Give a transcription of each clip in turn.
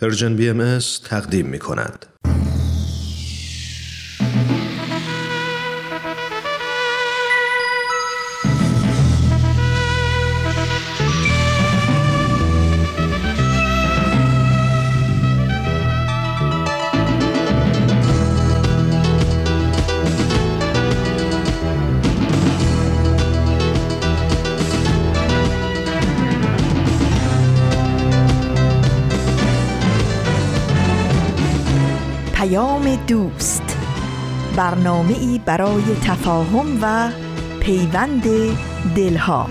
پرژن BMS تقدیم می کند. دوست، برنامه‌ای برای تفاهم و پیوند دلها.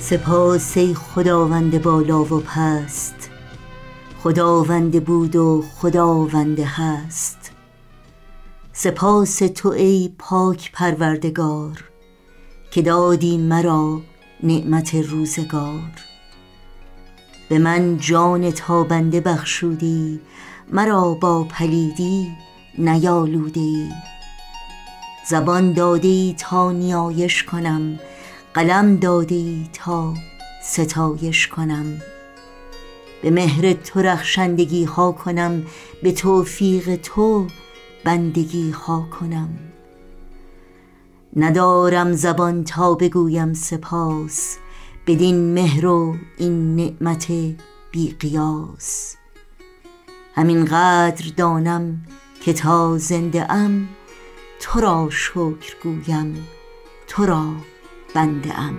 سپاس ای خداوند بالا و پست، خداوند بود و خداوند هست. سپاس تو ای پاک پروردگار که دادی مرا نعمت روزگار. به من جان تابنده بخشودی، مرا با پلیدی نیالودی. زبان دادی تا نیایش کنم، قلم دادی تا ستایش کنم. به مهر تو رخشندگی ها کنم، به توفیق تو بندگی ها کنم. ندارم زبان تا بگویم سپاس، بدین مهر و این نعمت بی قیاس. همین قدر دانم که تا زنده ام، تو را شکر گویم تو را بنده ام.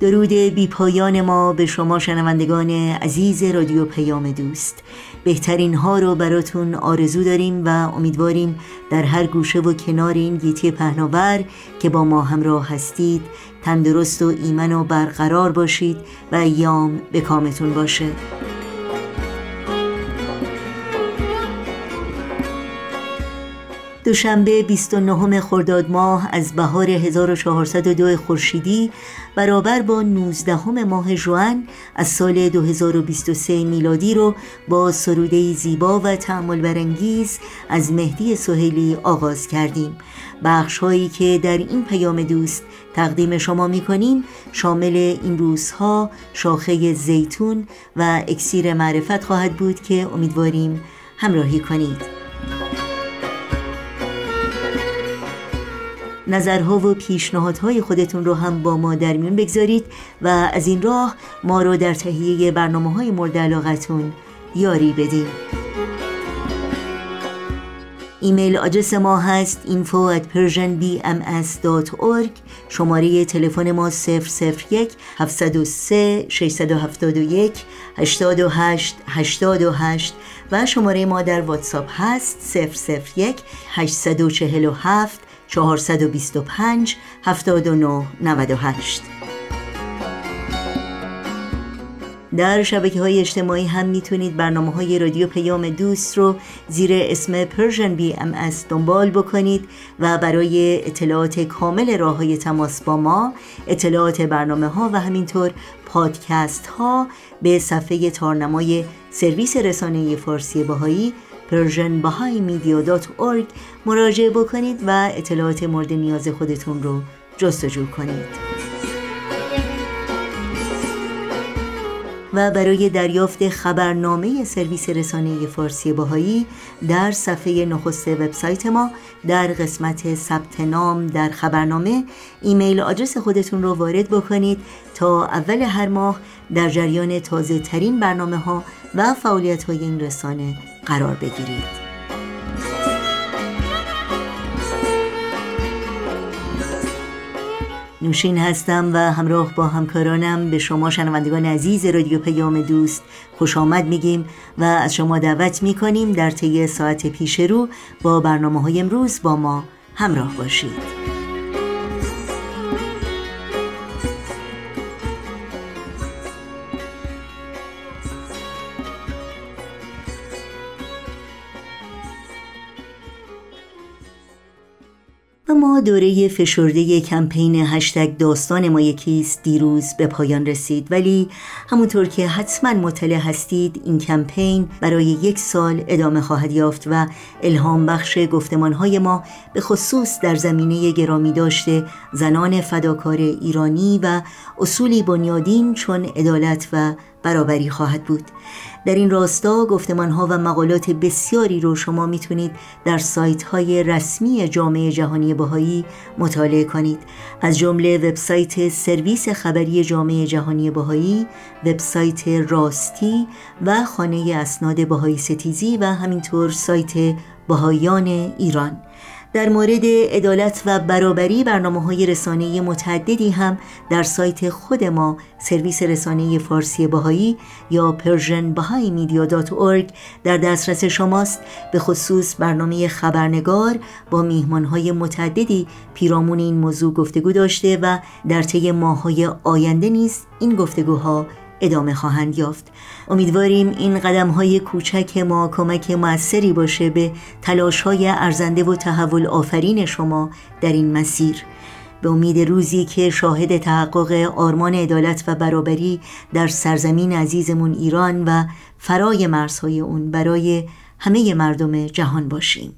درود بی پایان ما به شما شنوندگان عزیز رادیو پیام دوست. بهترین ها رو براتون آرزو داریم و امیدواریم در هر گوشه و کنار این گیتی پهناور که با ما همراه هستید تندرست و ایمن و برقرار باشید و ایام به کامتون باشه. دوشنبه 29 خرداد ماه از بهار 1402 خورشیدی برابر با 19 ماه ژوئن از سال 2023 میلادی رو با سروده زیبا و تأمل برانگیز از مهدی سهیلی آغاز کردیم. بخش هایی که در این پیام دوست تقدیم شما می‌کنیم شامل این روزها، شاخه زیتون و اکسیر معرفت خواهد بود که امیدواریم همراهی کنید. نظرها و پیشنهادهای خودتون رو هم با ما در میون بگذارید و از این راه ما رو در تهیه برنامه‌های مورد علاقتون یاری بدید. ایمیل آدرس ما هست info@persianbms.org. شماره تلفن ما 001-703-671-828-828 و شماره ما در واتساپ هست 001-847-425-7998. در شبکه‌های اجتماعی هم میتونید برنامه‌های رادیو پیام دوست رو زیر اسم پرژن BMS دنبال بکنید و برای اطلاعات کامل راه‌های تماس با ما، اطلاعات برنامه‌ها و همینطور پادکست‌ها به صفحه تارنمای سرویس رسانه‌ای فارسی بهایی persianbahaimedia.org مراجعه بکنید و اطلاعات مورد نیاز خودتون رو جستجو کنید. و برای دریافت خبرنامه سرویس رسانه فارسی بهایی در صفحه نخست وبسایت ما در قسمت ثبت نام در خبرنامه ایمیل آدرس خودتون رو وارد بکنید تا اول هر ماه در جریان تازه ترین برنامه ها و فعالیت های این رسانه قرار بگیرید. نوشین هستم و همراه با همکارانم به شما شنوندگان عزیز رادیو پیام دوست خوش آمد میگیم و از شما دعوت میکنیم در طی ساعت پیش رو با برنامه های امروز با ما همراه باشید. اما دوره فشرده کمپین هشتگ داستان ما یکیست دیروز به پایان رسید، ولی همونطور که حتما مطلع هستید این کمپین برای 1 سال ادامه خواهد یافت و الهام بخش گفتمانهای ما به خصوص در زمینه گرامی داشته زنان فداکار ایرانی و اصولی بنیادین چون عدالت و برابری خواهد بود. در این راستا گفتمان‌ها و مقالات بسیاری رو شما میتونید در سایت‌های رسمی جامعه جهانی بهایی مطالعه کنید، از جمله وبسایت سرویس خبری جامعه جهانی بهایی، وبسایت راستی و خانه اسناد بهایی ستیزی و همینطور سایت بهایان ایران. در مورد عدالت و برابری برنامه‌های رسانه‌ای متعددی هم در سایت خود ما، سرویس رسانه‌ای فارسی بهایی یا persianbahaimedia.org در دسترس شماست، به خصوص برنامه خبرنگار با میهمان‌های متعددی پیرامون این موضوع گفتگو داشته و در طی ماه‌های آینده نیز این گفتگوها ادامه خواهند یافت. امیدواریم این قدم‌های کوچک ما کمک موثری باشه به تلاش‌های ارزنده و تحول آفرین شما در این مسیر. به امید روزی که شاهد تحقق آرمان عدالت و برابری در سرزمین عزیزمون ایران و فرای مرزهای اون برای همه مردم جهان باشیم.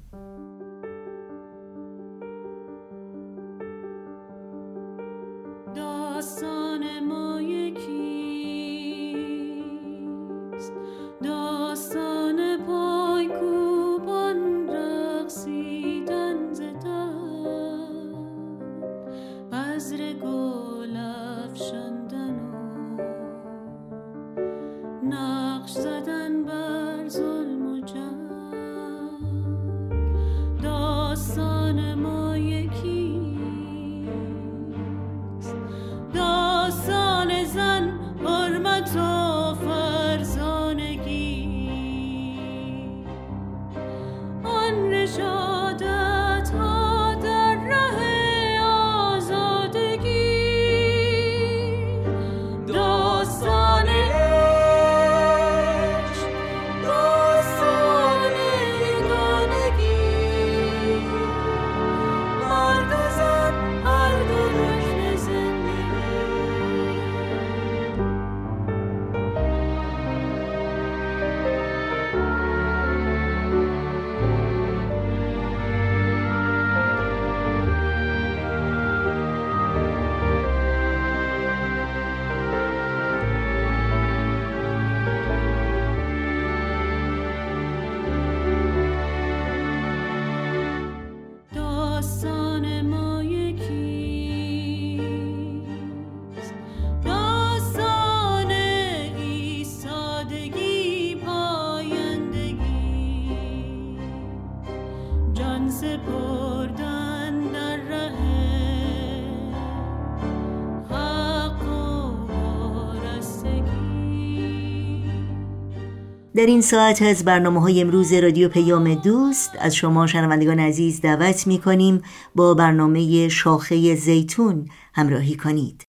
در این ساعت از برنامه‌های امروز رادیو پیام دوست از شما شنوندگان عزیز دعوت می‌کنیم با برنامه شاخه زیتون همراهی کنید.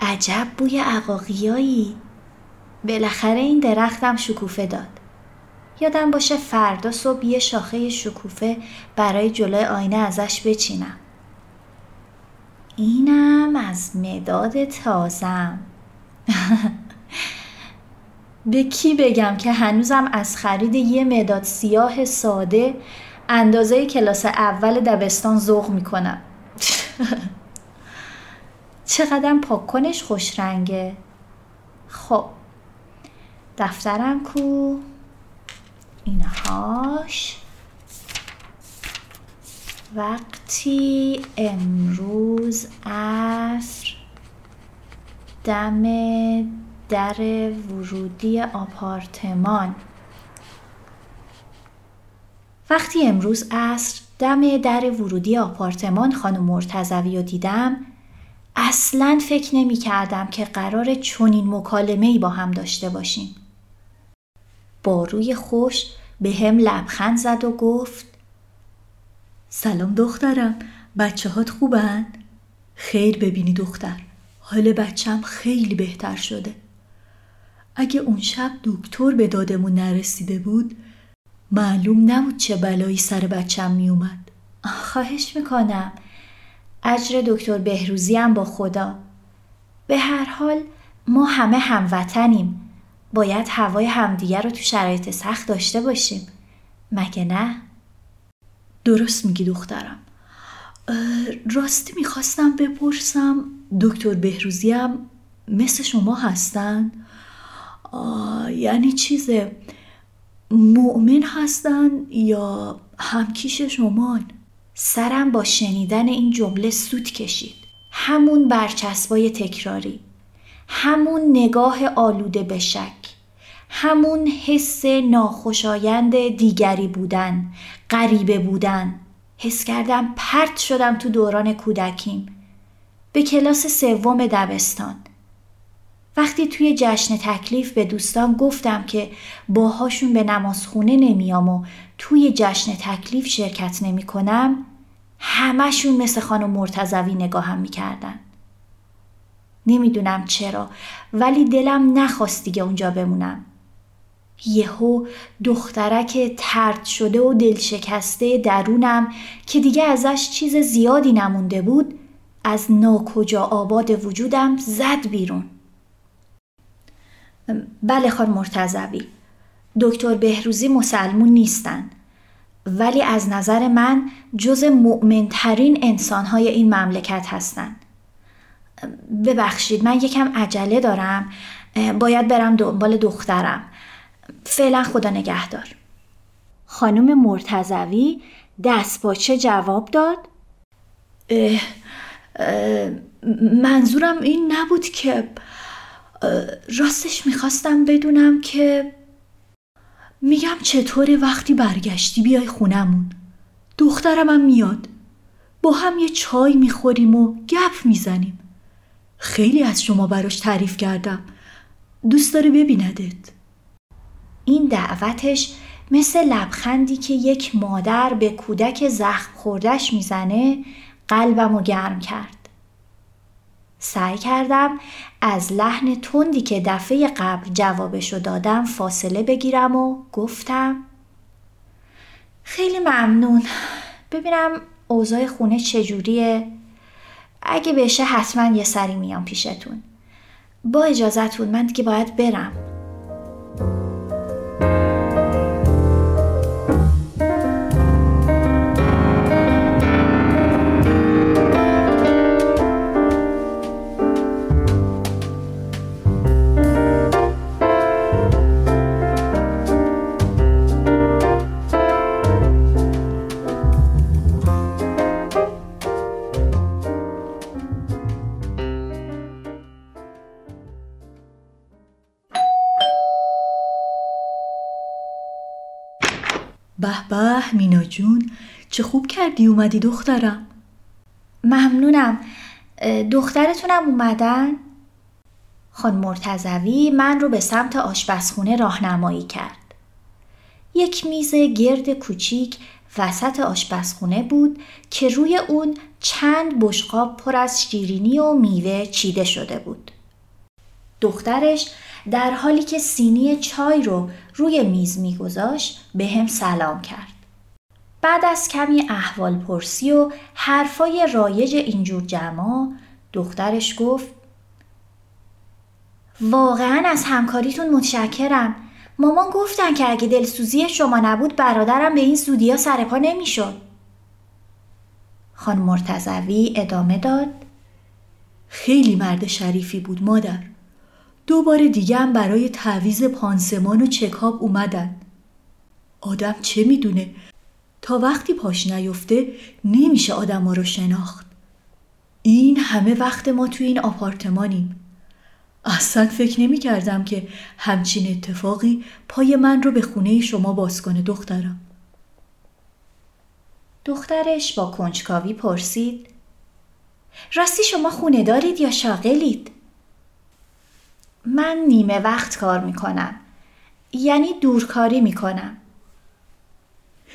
عجب بوی عقاقیایی. بالاخره این درختم شکوفه داد. یادم باشه فردا صبح یه شاخه شکوفه برای جلوی آینه ازش بچینم. اینم از مداد تازم. به کی بگم که هنوزم از خرید یه مداد سیاه ساده اندازه کلاس اول دبستان ذوق میکنم. چقدر پاک کنش خوش رنگه. خب دفترم کو، اینهاش. وقتی امروز عصر دم در ورودی آپارتمان، خانم مرتضوی رو دیدم، اصلاً فکر نمی کردم که قراره چنین مکالمه‌ای با هم داشته باشیم. با روی خوش به هم لبخند زد و گفت سلام دخترم، بچه هات خوبن؟ خیر ببینی دختر، حال بچم خیلی بهتر شده. اگه اون شب دکتر به دادمون نرسیده بود معلوم نبود چه بلایی سر بچم می اومد. خواهش میکنم، اجر دکتر بهروزی هم با خدا. به هر حال ما همه هموطنیم، باید هوای همدیگر رو تو شرایط سخت داشته باشیم، مگه نه؟ درست میگی دخترم. راستی میخواستم بپرسم دکتر بهروزی هم مثل شما هستن؟ یعنی چیزه، مؤمن هستن یا همکیش شمان؟ سرم با شنیدن این جمله سوت کشید. همون برچسبای تکراری، همون نگاه آلوده به شک، همون حس ناخوشایند دیگری بودن، غریبه بودن. حس کردم پرت شدم تو دوران کودکیم، به کلاس سوم دبستان. وقتی توی جشن تکلیف به دوستان گفتم که باهاشون به نمازخونه نمیام و توی جشن تکلیف شرکت نمی کنم، همشون مثل خانم مرتضوی نگاهم می کردن. نمیدونم چرا ولی دلم نخواست دیگه اونجا بمونم. یهو دخترک ترد شده و دلشکسته درونم که دیگه ازش چیز زیادی نمونده بود از ناکجا آباد وجودم زد بیرون. بله خانم مرتضوی، دکتر بهروزی مسلمون نیستن ولی از نظر من جز مؤمنترین انسانهای این مملکت هستن. ببخشید من یکم عجله دارم، باید برم دنبال دخترم. فعلا خدا نگهدار. خانم مرتضوی دست پاچه جواب داد منظورم این نبود که، راستش میخواستم بدونم که، میگم چطوره وقتی برگشتی بیای خونمون، دخترم هم میاد، با هم یه چای میخوریم و گپ میزنیم. خیلی از شما براش تعریف کردم، دوست داره ببیندت. این دعوتش مثل لبخندی که یک مادر به کودک زخم خوردش میزنه قلبمو گرم کرد. سعی کردم از لحن تندی که دفعه قبل جوابشو دادم فاصله بگیرم و گفتم خیلی ممنون، ببینم اوضاع خونه چجوریه، اگه بشه حتما یه سری میام پیشتون. با اجازتون من دیگه باید برم. به مینا جون، چه خوب کردی اومدی دخترم. ممنونم. دخترتونم اومدن؟ خانم مرتضوی من رو به سمت آشپزخونه راهنمایی کرد. یک میز گرد کوچیک وسط آشپزخونه بود که روی اون چند بشقاب پر از شیرینی و میوه چیده شده بود. دخترش در حالی که سینی چای رو روی میز میگذاشت به هم سلام کرد. بعد از کمی احوال پرسی و حرفای رایج اینجور جمع، دخترش گفت واقعا از همکاریتون متشکرم. مامان گفتن که اگه دلسوزی شما نبود برادرم به این زودی ها سرپا نمی شد. خانم مرتضوی ادامه داد خیلی مرد شریفی بود مادر. دوباره دیگه هم برای تعویض پانسمان و چکاب اومدن. آدم چه میدونه؟ تا وقتی پاش نیفته نمیشه آدم ها رو شناخت. این همه وقت ما توی این آپارتمانیم. اصلا فکر نمی کردم که همچین اتفاقی پای من رو به خونه شما باز کنه دخترم. دخترش با کنجکاوی پرسید: راستی شما خونه دارید یا شاغلید؟ من نیمه وقت کار میکنم، یعنی دورکاری میکنم.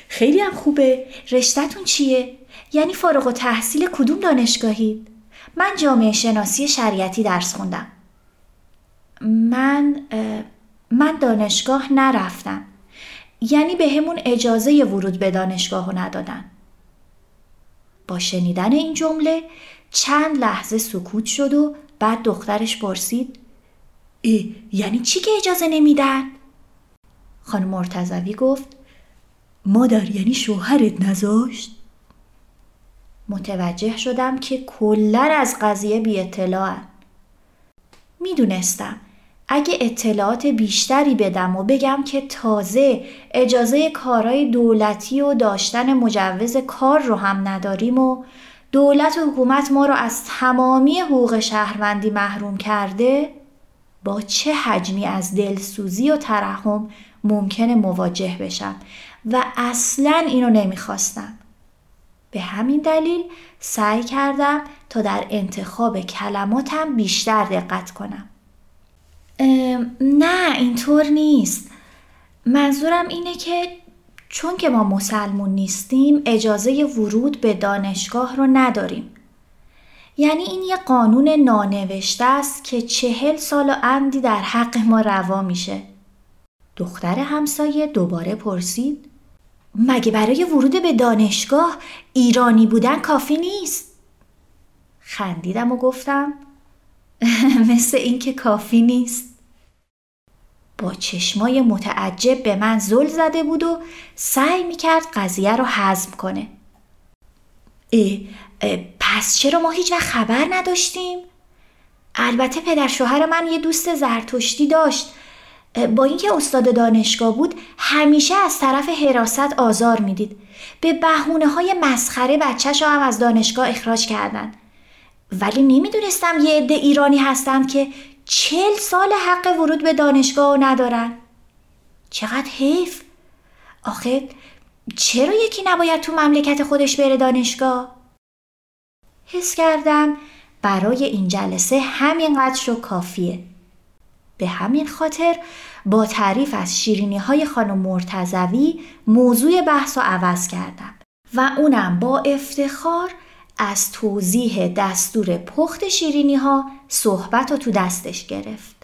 خیلی هم خوبه. رشته‌تون چیه؟ یعنی فارغ التحصیل کدوم دانشگاهید؟ من جامعه شناسی شریعتی درس خوندم. من دانشگاه نرفتم، یعنی به همون اجازه ورود به دانشگاهو ندادن. با شنیدن این جمله چند لحظه سکوت شد و بعد دخترش پرسید: ای یعنی چی که اجازه نمیدن؟ خانم مرتضوی گفت: مادر یعنی شوهرت نذاشت؟ متوجه شدم که کلن از قضیه بی اطلاعم. میدونستم اگه اطلاعات بیشتری بدم و بگم که تازه اجازه کارهای دولتی و داشتن مجوز کار رو هم نداریم و دولت و حکومت ما رو از تمامی حقوق شهروندی محروم کرده، با چه حجمی از دلسوزی و ترحم ممکنه مواجه بشم و اصلاً اینو نمیخواستم. به همین دلیل سعی کردم تا در انتخاب کلماتم بیشتر دقت کنم. نه اینطور نیست. منظورم اینه که چون که ما مسلمون نیستیم اجازه ورود به دانشگاه رو نداریم. یعنی این یه قانون نانوشته است که 40 سال و اندی در حق ما روا میشه. دختر همسایه دوباره پرسید: مگه برای ورود به دانشگاه ایرانی بودن کافی نیست؟ خندیدم و گفتم: مثل این که کافی نیست. با چشمای متعجب به من زل زده بود و سعی میکرد قضیه رو هضم کنه. پس چرا ما هیچ وقت خبر نداشتیم؟ البته پدر شوهر من یه دوست زرتشتی داشت. با اینکه استاد دانشگاه بود همیشه از طرف حراست آزار میدید. به بهونه‌های مسخره بچه‌شو هم از دانشگاه اخراج کردن. ولی نمیدونستم یه عده ایرانی هستن که 40 سال حق ورود به دانشگاه ندارن. چقدر حیف. آخه چرا یکی نباید تو مملکت خودش بره دانشگاه؟ حس کردم برای این جلسه همینقدرشو کافیه. به همین خاطر با تعریف از شیرینی‌های خانم مرتضوی موضوع بحث رو عوض کردم و اونم با افتخار از توضیح دستور پخت شیرینی‌ها صحبت رو تو دستش گرفت.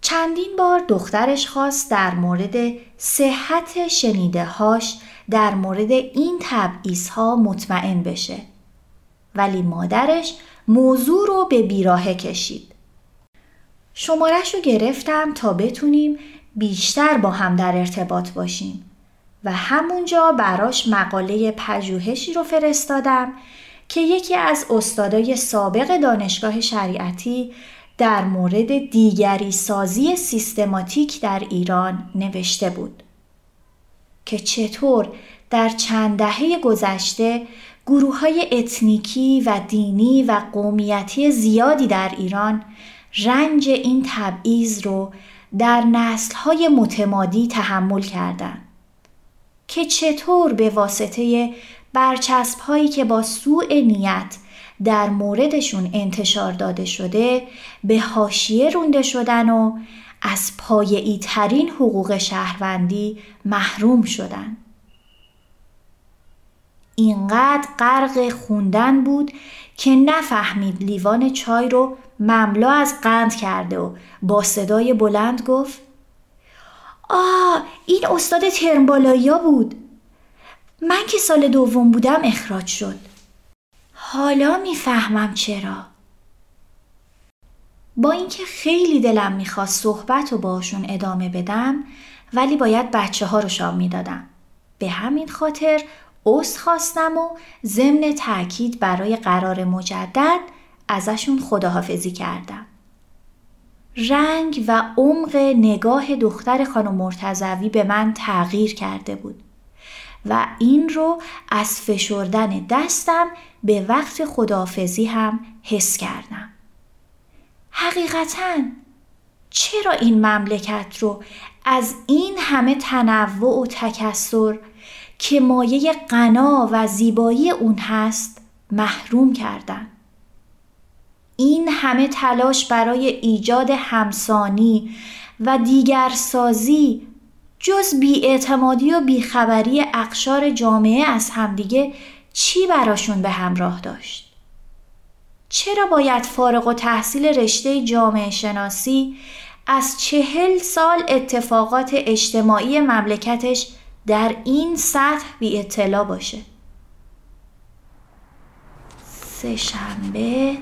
چندین بار دخترش خواست در مورد صحت شنیده‌هاش در مورد این تبعیض‌ها مطمئن بشه. ولی مادرش موضوع رو به بیراهه کشید. شمارش رو گرفتم تا بتونیم بیشتر با هم در ارتباط باشیم و همونجا براش مقاله پژوهشی رو فرستادم که یکی از استادای سابق دانشگاه شریعتی در مورد دیگری سازی سیستماتیک در ایران نوشته بود که چطور در چند دهه گذشته گروه‌های اتنیکی و دینی و قومیتی زیادی در ایران رنج این تبعیض رو در نسل‌های متمادی تحمل کردن، که چطور به واسطه برچسب‌هایی که با سوء نیت در موردشون انتشار داده شده به حاشیه رانده شدن و از پایه‌ای‌ترین حقوق شهروندی محروم شدن. اینقدر غرق خوندن بود که نفهمید لیوان چای رو مملو از قند کرده و با صدای بلند گفت: این استاد ترمبالایا بود. من که سال دوم بودم اخراج شد. حالا میفهمم چرا. با اینکه خیلی دلم میخواست صحبت رو باشون ادامه بدم ولی باید بچه ها رو شام میدادم. به همین خاطر عذر خواستم و ضمن تأکید برای قرار مجدد ازشون خداحافظی کردم. رنگ و عمق نگاه دختر خانم مرتضوی به من تغییر کرده بود و این رو از فشردن دستم به وقت خداحافظی هم حس کردم. حقیقتاً چرا این مملکت رو از این همه تنوع و تکثر که مایه غنا و زیبایی اون هست محروم کردن؟ این همه تلاش برای ایجاد همسانی و دیگرسازی جز بی‌اعتمادی و بیخبری اقشار جامعه از همدیگه چی براشون به همراه داشت؟ چرا باید فارغ التحصیل رشته جامعه شناسی از 40 سال اتفاقات اجتماعی مملکتش در این سطح بی اطلاع باشه؟ سه‌شنبه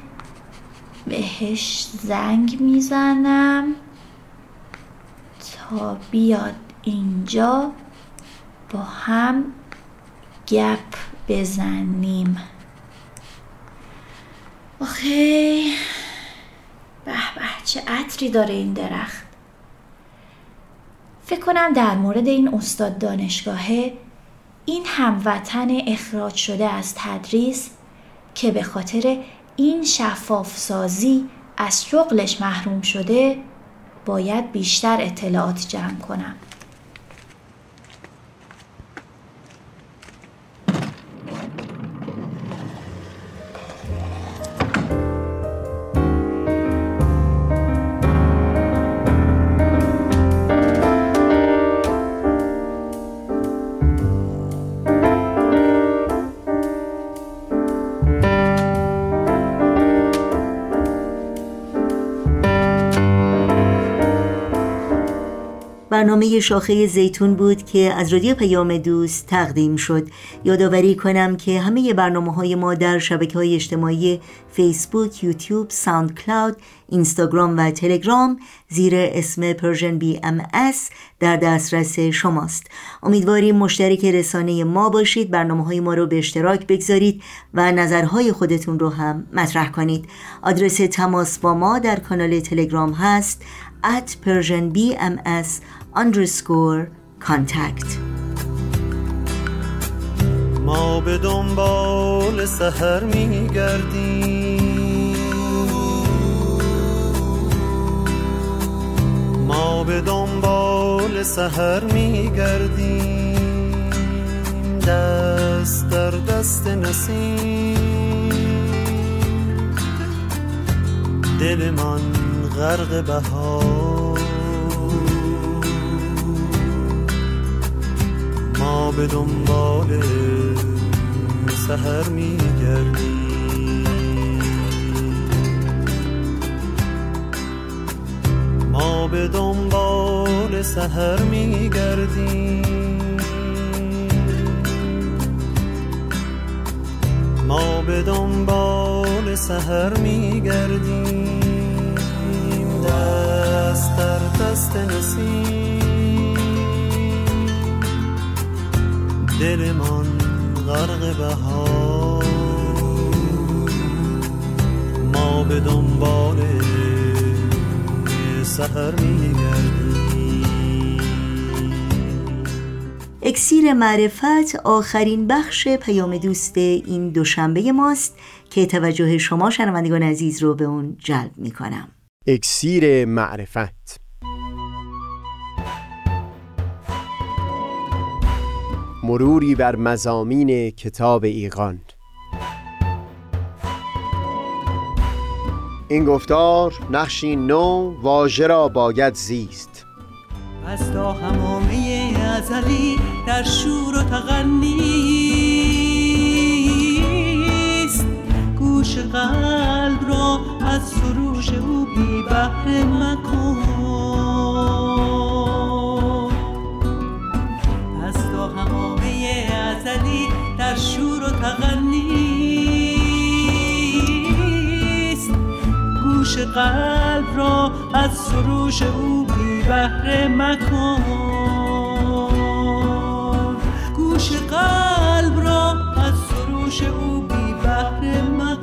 بهش زنگ میزنم تا بیاد اینجا با هم گپ بزنیم. آخی، به به چه عطری داره این درخت. فکر کنم در مورد این استاد دانشگاهه، این هموطن اخراج شده از تدریس که به خاطر این شفاف سازی از شغلش محروم شده، باید بیشتر اطلاعات جمع کنم. برنامه شاخه زیتون بود که از رادیو پیام دوست تقدیم شد. یادآوری کنم که همه برنامه‌های ما در شبکه‌های اجتماعی فیسبوک، یوتیوب، ساوند کلاود، اینستاگرام و تلگرام زیر اسم Persian BMS در دسترس شماست. امیدواریم مشترک رسانه ما باشید، برنامه‌های ما رو به اشتراک بگذارید و نظرهای خودتون رو هم مطرح کنید. آدرس تماس با ما در کانال تلگرام هست @PersianBMS_contact. ما به دنبال سحر میگردیم، ما به دنبال سحر میگردیم، دست در دست نسیم، دل من غرق بهار. ما به دنبال سحر میگردیم، ما به دنبال سحر میگردیم، ما به دنبال سحر میگردیم، دست در دست نسیم، دل من غرق بهار. ما به دنبال سحر می‌گردیم. اکسیر معرفت آخرین بخش پیام دوست این دوشنبه ماست که توجه شما شنوندگان عزیز رو به اون جلب می‌کنم. اکسیر معرفت، مروری بر مضامین کتاب ایقان. این گفتار نقشی نو واژه را باید زیست. از تا همامه ازلی در شور و تغنیست، گوش قلب را از سروش او بی بحر مکن. از تا همامه ازلی در شور و تغنیست، گوش قلب را از سروش او بی بحر مکن، گوش قلب را از سروش او بی بحر مکن.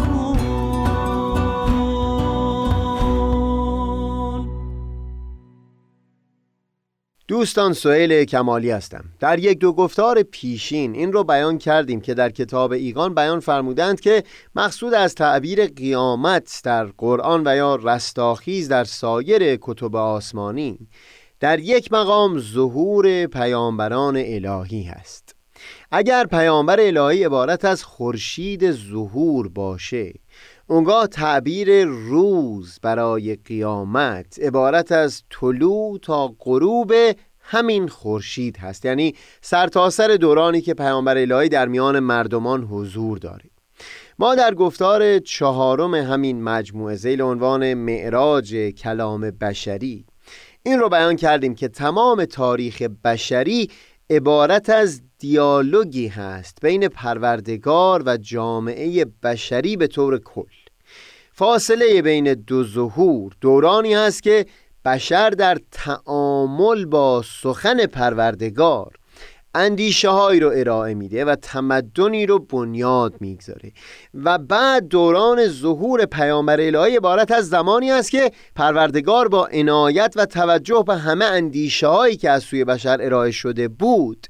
دوستان، سهیل کمالی هستم. در یک دو گفتار پیشین این رو بیان کردیم که در کتاب ایقان بیان فرمودند که مقصود از تعبیر قیامت در قرآن و یا رستاخیز در سایر کتب آسمانی در یک مقام ظهور پیامبران الهی هست. اگر پیامبر الهی عبارت از خورشید ظهور باشه، اونگاه تعبیر روز برای قیامت عبارت از طلوع تا غروب همین خورشید هست، یعنی سرتاسر دورانی که پیامبر الهی در میان مردمان حضور داره. ما در گفتار چهارم همین مجموعه ذیل عنوان معراج کلام بشری این رو بیان کردیم که تمام تاریخ بشری عبارت از دیالوگی هست بین پروردگار و جامعه بشری به طور کل. فاصله بین دو ظهور دورانی هست که بشر در تعامل با سخن پروردگار اندیشه هایی رو ارائه میده و تمدنی رو بنیاد میگذاره، و بعد دوران ظهور پیامبر الهی عبارت از زمانی است که پروردگار با عنایت و توجه به همه اندیشه هایی که از سوی بشر ارائه شده بود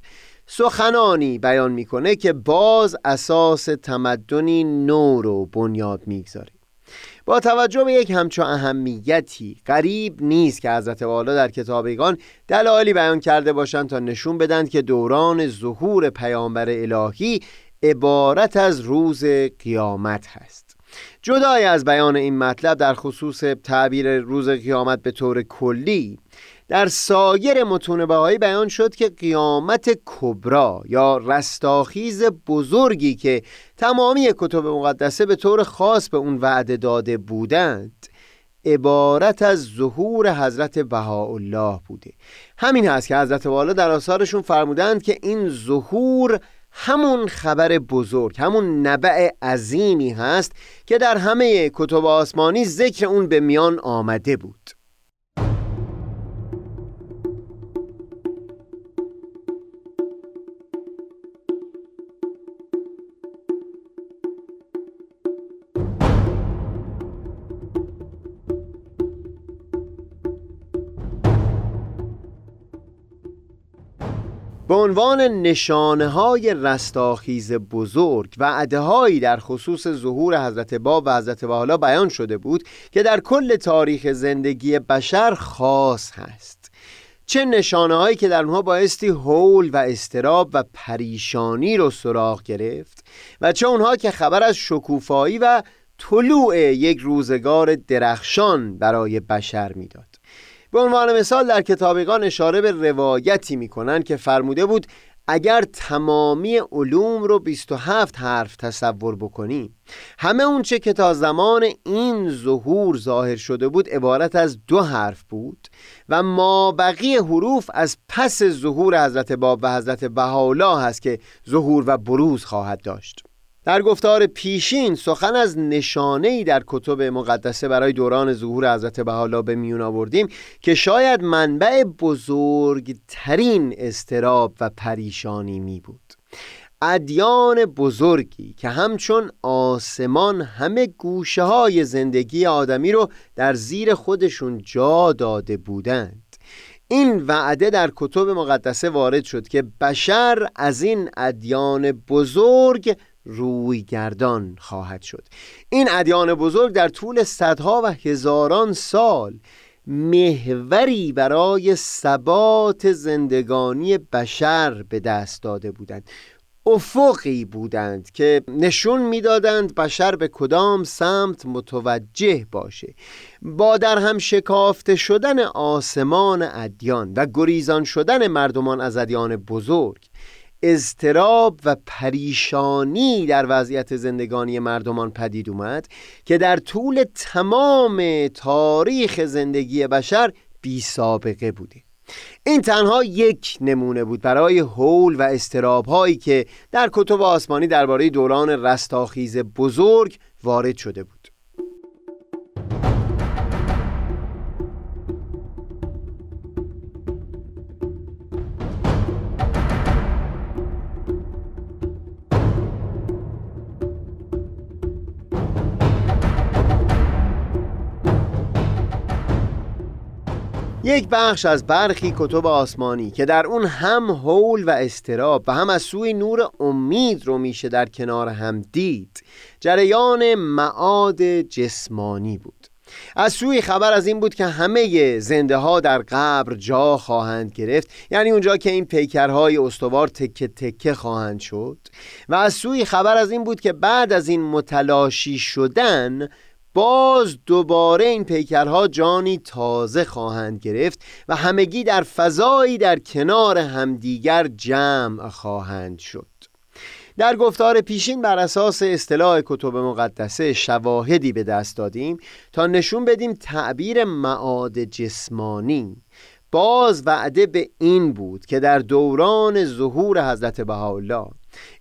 سخنانی بیان میکنه که باز اساس تمدنی نو رو بنیاد میگذاره. با توجه به یک همچو اهمیتی غریب نیست که حضرت والا در کتاب ایقان دلایلی بیان کرده باشند تا نشون بدن که دوران ظهور پیامبر الهی عبارت از روز قیامت هست. جدای از بیان این مطلب در خصوص تعبیر روز قیامت به طور کلی، در سایر متون بهایی بیان شد که قیامت کبرا یا رستاخیز بزرگی که تمامی کتب مقدسه به طور خاص به اون وعده داده بودند عبارت از ظهور حضرت بهاءالله بوده. همین هست که حضرت والا در آثارشون فرمودند که این ظهور همون خبر بزرگ، همون نبع عظیمی هست که در همه کتب آسمانی ذکر اون به میان آمده بود. به عنوان نشانه‌های رستاخیز بزرگ وعده‌هایی در خصوص ظهور حضرت باب و حضرت بهاءالله بیان شده بود که در کل تاریخ زندگی بشر خاص هست. چه نشانه‌هایی که در اونها بایستی هول و اضطراب و پریشانی رو سراغ گرفت، و چه اونها که خبر از شکوفایی و طلوع یک روزگار درخشان برای بشر میداد. به عنوان مثال در کتاب ایقان اشاره به روایتی میکنن که فرموده بود اگر تمامی علوم رو 27 حرف تصور بکنیم، همه اون چه که تا زمان این ظهور ظاهر شده بود عبارت از 2 حرف بود و ما بقی حروف از پس ظهور حضرت باب و حضرت بهاءالله هست که ظهور و بروز خواهد داشت. در گفتار پیشین سخن از نشانه‌ای در کتب مقدسه برای دوران ظهور حضرت بهاءالله به میون آوردیم که شاید منبع بزرگترین اضطراب و پریشانی می بود. ادیان بزرگی که همچون آسمان همه گوشه‌های زندگی آدمی رو در زیر خودشون جا داده بودند، این وعده در کتب مقدسه وارد شد که بشر از این ادیان بزرگ روی گردان خواهد شد. این ادیان بزرگ در طول صدها و هزاران سال محوری برای ثبات زندگانی بشر به دست داده بودند، افقی بودند که نشون میدادند بشر به کدام سمت متوجه باشه. با در هم شکافته شدن آسمان ادیان و گریزان شدن مردمان از ادیان بزرگ، اضطراب و پریشانی در وضعیت زندگانی مردمان پدید اومد که در طول تمام تاریخ زندگی بشر بی سابقه بوده. این تنها یک نمونه بود برای هول و اضطراب هایی که در کتب آسمانی درباره دوران رستاخیز بزرگ وارد شده بود. یک بخش از برخی کتب آسمانی که در اون هم هول و اضطراب و هم از سوی نور امید رو میشه در کنار هم دید، جریان معاد جسمانی بود. از سوی خبر از این بود که همه زنده ها در قبر جا خواهند گرفت، یعنی اونجا که این پیکرهای استوار تکه تکه خواهند شد، و از سوی خبر از این بود که بعد از این متلاشی شدن باز دوباره این پیکرها جانی تازه خواهند گرفت و همگی در فضایی در کنار همدیگر جمع خواهند شد. در گفتار پیشین بر اساس اصطلاح کتب مقدسه شواهدی به دست دادیم تا نشون بدیم تعبیر معاد جسمانی باز وعده به این بود که در دوران ظهور حضرت بهاءالله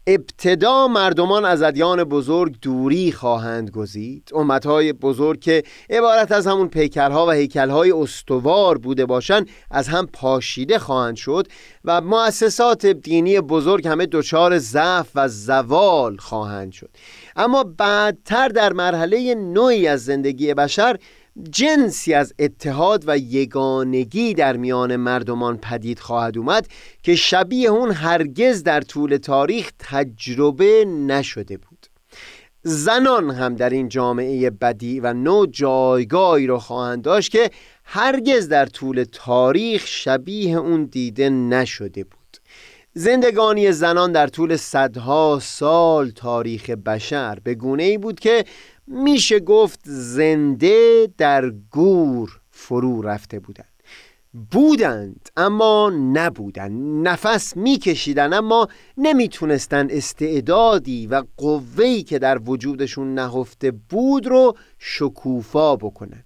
ابتدا مردمان از ادیان بزرگ دوری خواهند گزید، امتهای بزرگ که عبارت از همون پیکرها و هیکلهای استوار بوده باشند از هم پاشیده خواهند شد و مؤسسات دینی بزرگ همه دچار ضعف و زوال خواهند شد. اما بعدتر در مرحله نوعی از زندگی بشر جنسی از اتحاد و یگانگی در میان مردمان پدید خواهد اومد که شبیه اون هرگز در طول تاریخ تجربه نشده بود. زنان هم در این جامعه بدیع و نو جایگاهی رو خواهند داشت که هرگز در طول تاریخ شبیه اون دیده نشده بود. زندگانی زنان در طول صدها سال تاریخ بشر به گونه‌ای بود که میشه گفت زنده در گور فرو رفته بودند اما نبودند، نفس میکشیدند اما نمیتونستند استعدادی و قوه‌ای که در وجودشون نهفته بود رو شکوفا بکنن.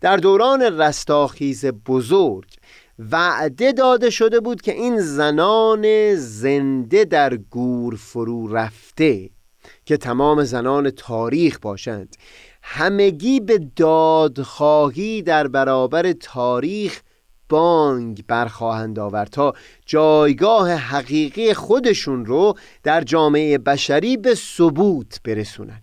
در دوران رستاخیز بزرگ وعده داده شده بود که این زنان زنده در گور فرو رفته که تمام زنان تاریخ باشند، همگی به دادخواهی در برابر تاریخ بانگ برخواهند آورد تا جایگاه حقیقی خودشون رو در جامعه بشری به ثبوت برسونند.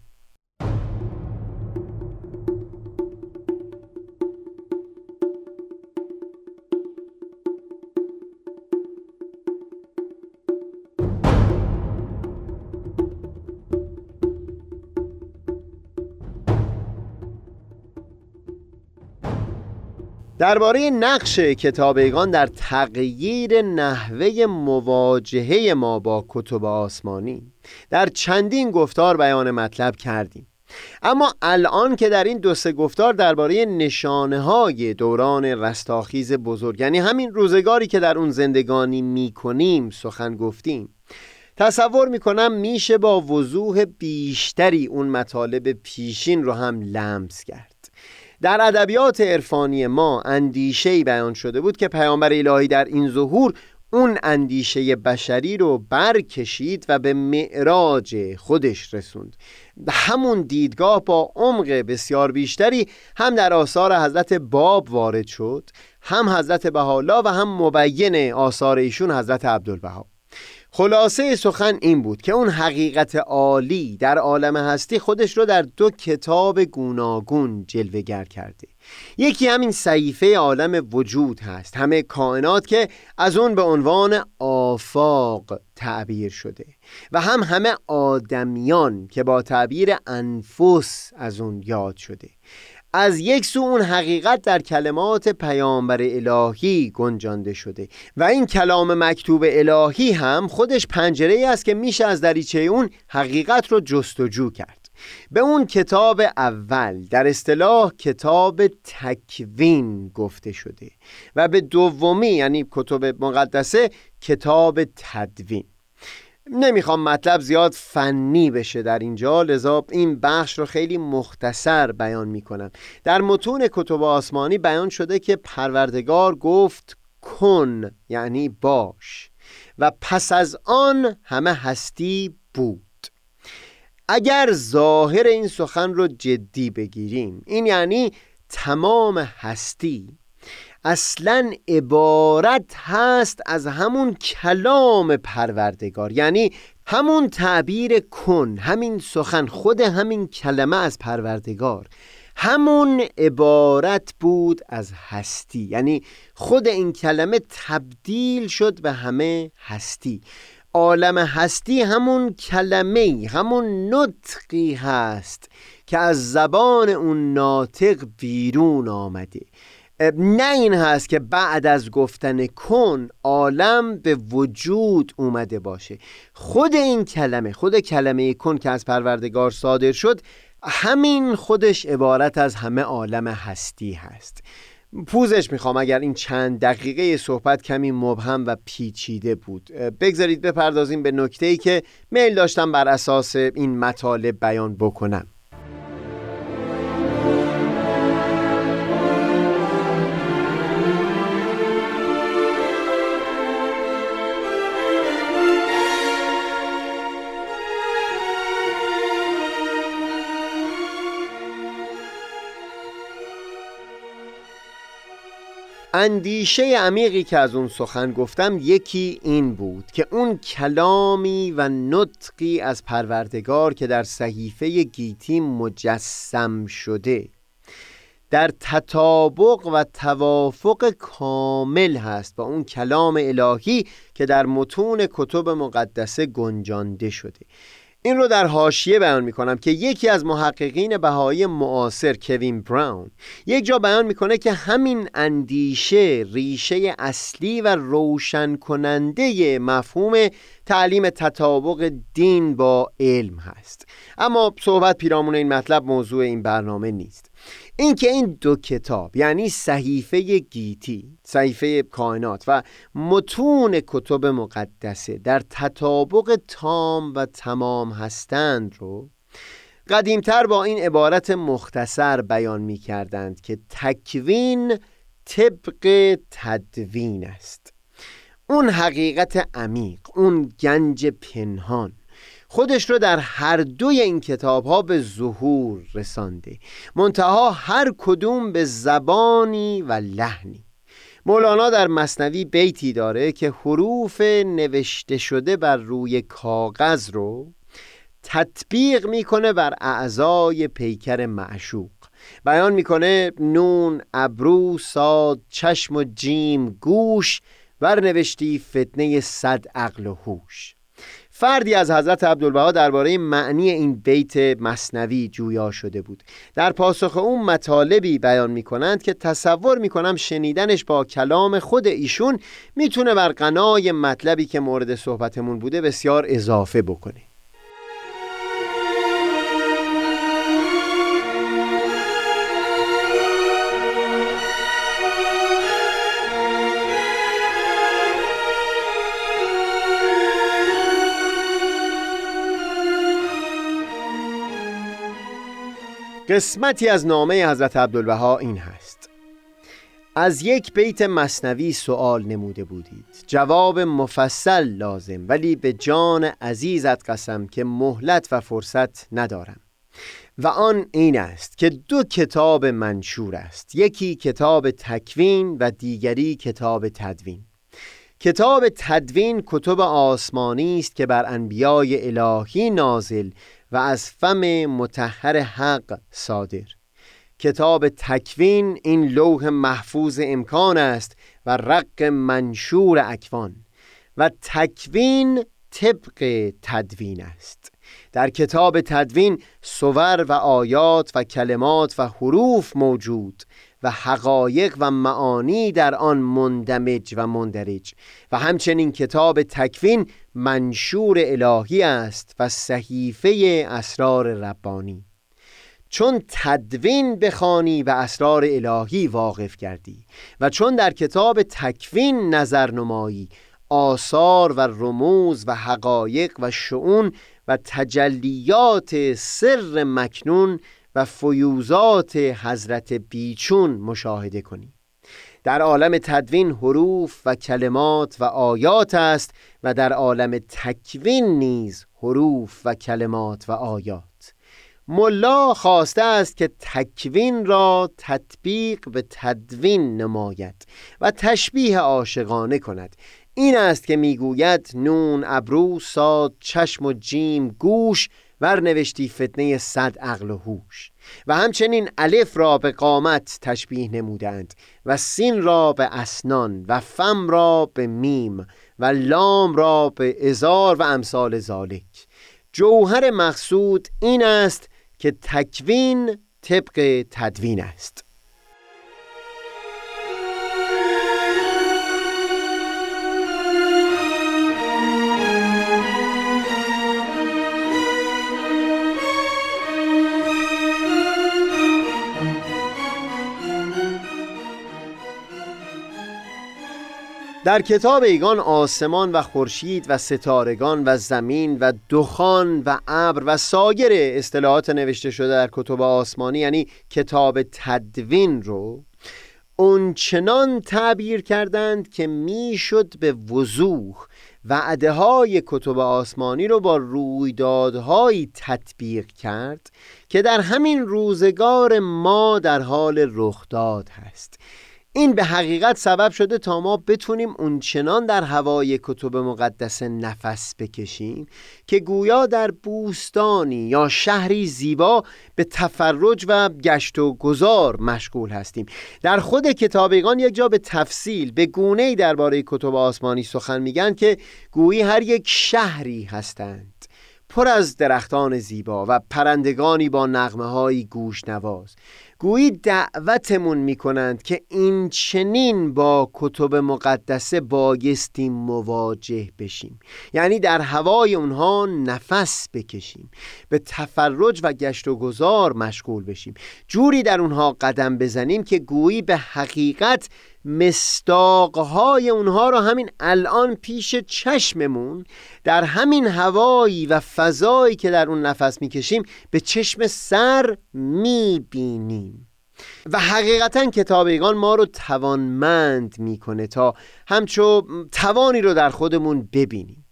درباره نقش کتاب ایقان در تغییر نحوه مواجهه ما با کتب آسمانی در چندین گفتار بیان مطلب کردیم، اما الان که در این دو سه گفتار درباره نشانه‌های دوران رستاخیز بزرگ، یعنی همین روزگاری که در اون زندگانی می‌کنیم، سخن گفتیم، تصور می‌کنم میشه با وضوح بیشتری اون مطالب پیشین رو هم لمس کرد. در ادبیات عرفانی ما اندیشه‌ای بیان شده بود که پیامبر الهی در این ظهور اون اندیشه بشری رو برکشید و به معراج خودش رسوند. همون دیدگاه با عمق بسیار بیشتری هم در آثار حضرت باب وارد شد، هم حضرت بهاءالله و هم مبین آثار ایشون حضرت عبدالبها. خلاصه سخن این بود که اون حقیقت عالی در عالم هستی خودش رو در دو کتاب گوناگون جلوه‌گر کرده. یکی همین صحیفه عالم وجود هست، همه کائنات که از اون به عنوان آفاق تعبیر شده، و هم همه آدمیان که با تعبیر انفس از اون یاد شده. از یک سو اون حقیقت در کلمات پیامبر الهی گنجانده شده و این کلام مکتوب الهی هم خودش پنجره‌ای است که میشه از دریچه اون حقیقت رو جستجو کرد. به اون کتاب اول در اصطلاح کتاب تکوین گفته شده و به دومی، یعنی کتب مقدسه، کتاب تدوین. نمیخوام مطلب زیاد فنی بشه در اینجا، لذا این بخش رو خیلی مختصر بیان میکنم. در متون کتب آسمانی بیان شده که پروردگار گفت کن، یعنی باش، و پس از آن همه هستی بود. اگر ظاهر این سخن رو جدی بگیریم، این یعنی تمام هستی اصلا عبارت هست از همون کلام پروردگار، یعنی همون تعبیر کن، همین سخن، خود همین کلمه از پروردگار. همون عبارت بود از هستی، یعنی خود این کلمه تبدیل شد به همه هستی. عالم هستی همون کلمه، همون نطقی هست که از زبان اون ناطق بیرون آمده. نه این هست که بعد از گفتن کن عالم به وجود اومده باشه. خود این کلمه، خود کلمه کن که از پروردگار صادر شد، همین خودش عبارت از همه عالم هستی هست. پوزش میخوام اگر این چند دقیقه صحبت کمی مبهم و پیچیده بود. بگذارید بپردازیم به نکته‌ای که میل داشتم بر اساس این مطالب بیان بکنم. اندیشه عمیقی که از اون سخن گفتم یکی این بود که اون کلامی و نطقی از پروردگار که در صحیفه گیتی مجسم شده در تطابق و توافق کامل هست با اون کلام الهی که در متون کتب مقدسه گنجانده شده. این رو در حاشیه بیان میکنم که یکی از محققین بهایی معاصر، کوین براون، یک جا بیان میکنه که همین اندیشه ریشه اصلی و روشن کننده مفهوم تعلیم تطابق دین با علم هست. اما صحبت پیرامون این مطلب موضوع این برنامه نیست. این که این دو کتاب، یعنی صحیفه گیتی، صحیفه کائنات، و متون کتب مقدسه در تطابق تام و تمام هستند رو قدیمتر با این عبارت مختصر بیان می کردند که تکوین طبق تدوین است. اون حقیقت عمیق، اون گنج پنهان، خودش رو در هر دوی این کتاب ها به ظهور رسانده، منتها هر کدوم به زبانی و لحنی. مولانا در مثنوی بیتی داره که حروف نوشته شده بر روی کاغذ رو تطبیق میکنه بر اعضای پیکر معشوق. بیان میکنه نون، ابرو، صاد، چشم و جیم، گوش، بر نوشتی فتنه صد عقل و هوش. فردی از حضرت عبدالبها درباره معنی این بیت مثنوی جویا شده بود. در پاسخ اون مطالبی بیان می‌کنند که تصور می‌کنم شنیدنش با کلام خود ایشون می‌تونه بر قنای مطلبی که مورد صحبتمون بوده بسیار اضافه بکنه. قسمتی از نامه حضرت عبدالبها این هست: از یک بیت مثنوی سؤال نموده بودید، جواب مفصل لازم، ولی به جان عزیزت قسم که مهلت و فرصت ندارم. و آن این است که دو کتاب منشور است، یکی کتاب تکوین و دیگری کتاب تدوین. کتاب تدوین کتب آسمانی است که بر انبیای الهی نازل و از فم مطهر حق صادر. کتاب تکوین این لوح محفوظ امکان است و رق منشور اکوان. و تکوین طبق تدوین است. در کتاب تدوین صور و آیات و کلمات و حروف موجود و حقایق و معانی در آن مندمج و مندرج. و همچنین کتاب تکوین منشور الهی است و صحیفه اسرار ربانی. چون تدوین بخوانی و اسرار الهی واقف کردی و چون در کتاب تکوین نظرنمایی آثار و رموز و حقایق و شؤون و تجلیات سر مکنون و فیوزات حضرت بیچون مشاهده کنی. در عالم تدوین حروف و کلمات و آیات است و در عالم تکوین نیز حروف و کلمات و آیات. ملا خواسته است که تکوین را تطبیق به تدوین نماید و تشبیه عاشقانه کند. این است که میگوید نون، ابرو، صاد، چشم و جیم، گوش، ور نوشتی فتنه صد عقل و هوش. و همچنین الف را به قامت تشبیه نمودند و سین را به اسنان و فم را به میم و لام را به ازار و امثال ذالک. جوهر مقصود این است که تکوین طبق تدوین است. در کتاب ایقان آسمان و خورشید و ستارگان و زمین و دخان و ابر و سایر اصطلاحات نوشته شده در کتب آسمانی، یعنی کتاب تدوین، رو اونچنان تعبیر کردند که میشد به وضوح وعده های کتب آسمانی رو با رویدادهایی تطبیق کرد که در همین روزگار ما در حال رخداد هست. این به حقیقت سبب شده تا ما بتونیم اونچنان در هوای کتب مقدسه نفس بکشیم که گویا در بوستانی یا شهری زیبا به تفرج و گشت و گذار مشغول هستیم. در خود کتاب ایقان یک جا به تفصیل به گونه‌ای درباره کتب آسمانی سخن میگن که گویی هر یک شهری هستند پر از درختان زیبا و پرندگانی با نغمه‌های گوشنواز. گویی دعوتمون میکنند که این چنین با کتب مقدسه بایستی مواجه بشیم، یعنی در هوای اونها نفس بکشیم، به تفرج و گشت و گذار مشغول بشیم، جوری در اونها قدم بزنیم که گویی به حقیقت مصداقهای اونها را همین الان پیش چشممون در همین هوایی و فضایی که در اون نفس میکشیم به چشم سر میبینیم. و حقیقتاً کتاب ایقان ما رو توانمند میکنه تا همچو توانی رو در خودمون ببینیم.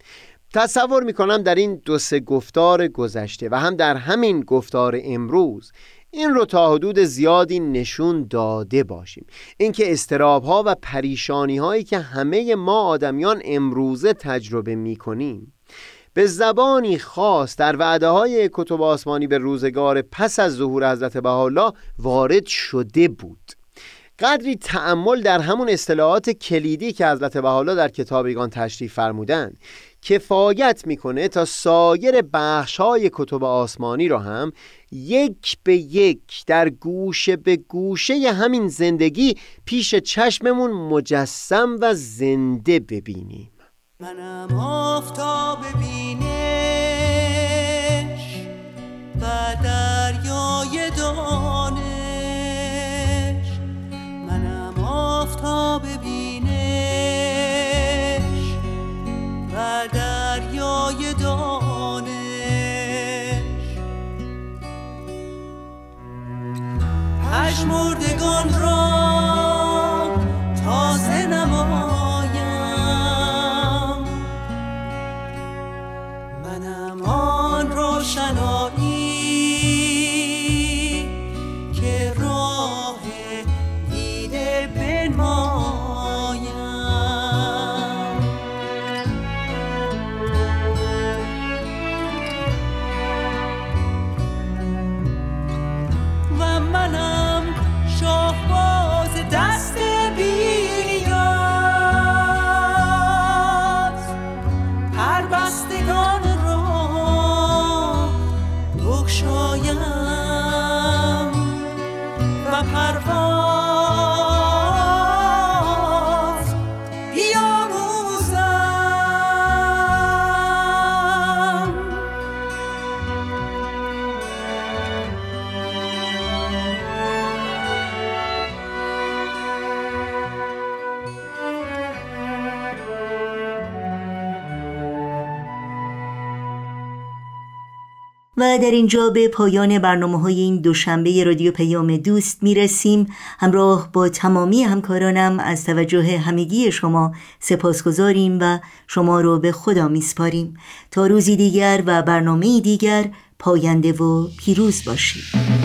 تصور میکنم در این دو سه گفتار گذشته و هم در همین گفتار امروز این رو تا حدود زیادی نشون داده باشیم، اینکه اضطراب‌ها و پریشانی‌هایی که همه ما آدمیان امروزه تجربه می‌کنیم به زبانی خاص در وعده‌های کتب آسمانی به روزگار پس از ظهور حضرت بهاءالله وارد شده بود. قدری تأمل در همون اصطلاحات کلیدی که حضرت بهاءالله در کتاب ایقان تشریح فرمودند کفایت میکنه تا سایر بخش‌های کتب آسمانی را هم یک به یک در گوشه به گوشه همین زندگی پیش چشممون مجسم و زنده ببینیم. منم آفتاب بینش و دریای دانش، منم آفتاب بینش و دریای دانش. پژمردگان را تازه نمایم، منم آن روشنایی که راه دیده بنمایم. و منم دست بیاد هر بستگان را بگشایم و پرواز بیاموزم. و در اینجا به پایان برنامه‌های این دوشنبه رادیو پیام دوست میرسیم. همراه با تمامی همکارانم از توجه همگی شما سپاسگزاریم و شما رو به خدا میسپاریم. تا روزی دیگر و برنامه‌ای دیگر، پاینده و پیروز باشید.